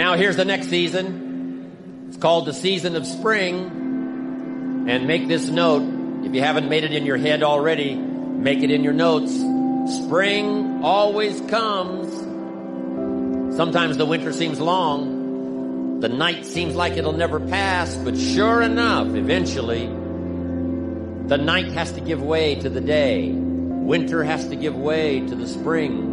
Now here's the next season. It's called the season of spring. And make this note. If you haven't made it in your head already, make it in your notes. Spring always comes. Sometimes the winter seems long. The night seems like it'll never pass. But sure enough, eventually, the night has to give way to the day. Winter has to give way to the spring.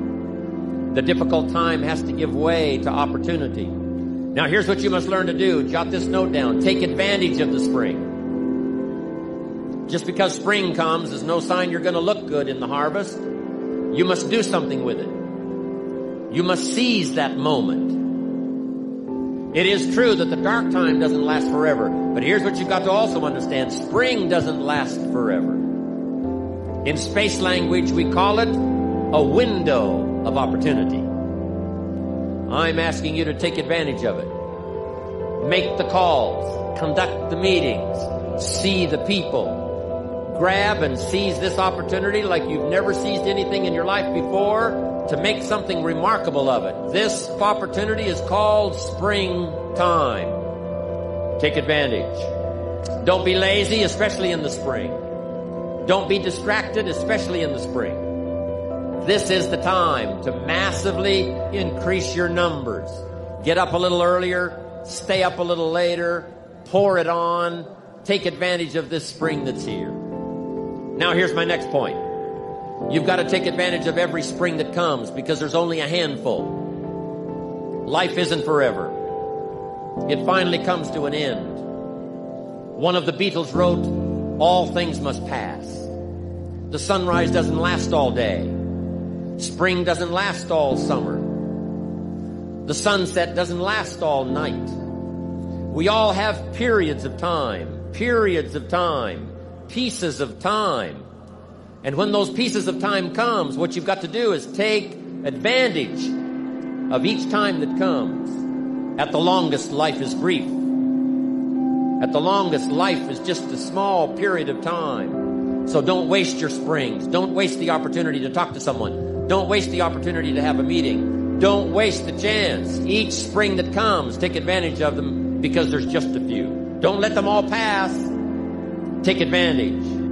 The difficult time has to give way to opportunity. Now here's what you must learn to do. Jot this note down. Take advantage of the spring. Just because spring comes is no sign you're going to look good in the harvest. You must do something with it. You must seize that moment. It is true that the dark time doesn't last forever. But here's what you've got to also understand. Spring doesn't last forever. In space language, we call it a window of opportunity. I'm asking you to take advantage of it. Make the calls. Conduct the meetings. See the people. Grab and seize this opportunity like you've never seized anything in your life before to make something remarkable of it. This opportunity is called springtime. Take advantage. Don't be lazy, especially in the spring. Don't be distracted, especially in the spring. This is the time to massively increase your numbers. Get up a little earlier, stay up a little later, pour it on, take advantage of this spring that's here. Now here's my next point. You've got to take advantage of every spring that comes because there's only a handful. Life isn't forever. It finally comes to an end. One of the Beatles wrote, "All things must pass." The sunrise doesn't last all day. Spring doesn't last all summer. The sunset doesn't last all night. We all have periods of time, pieces of time. And when those pieces of time comes, what you've got to do is take advantage of each time that comes. At the longest, life is brief. At the longest, life is just a small period of time. So don't waste your springs. Don't waste the opportunity to talk to someone. Don't waste the opportunity to have a meeting. Don't waste the chance. Each spring that comes, take advantage of them because there's just a few. Don't let them all pass. Take advantage.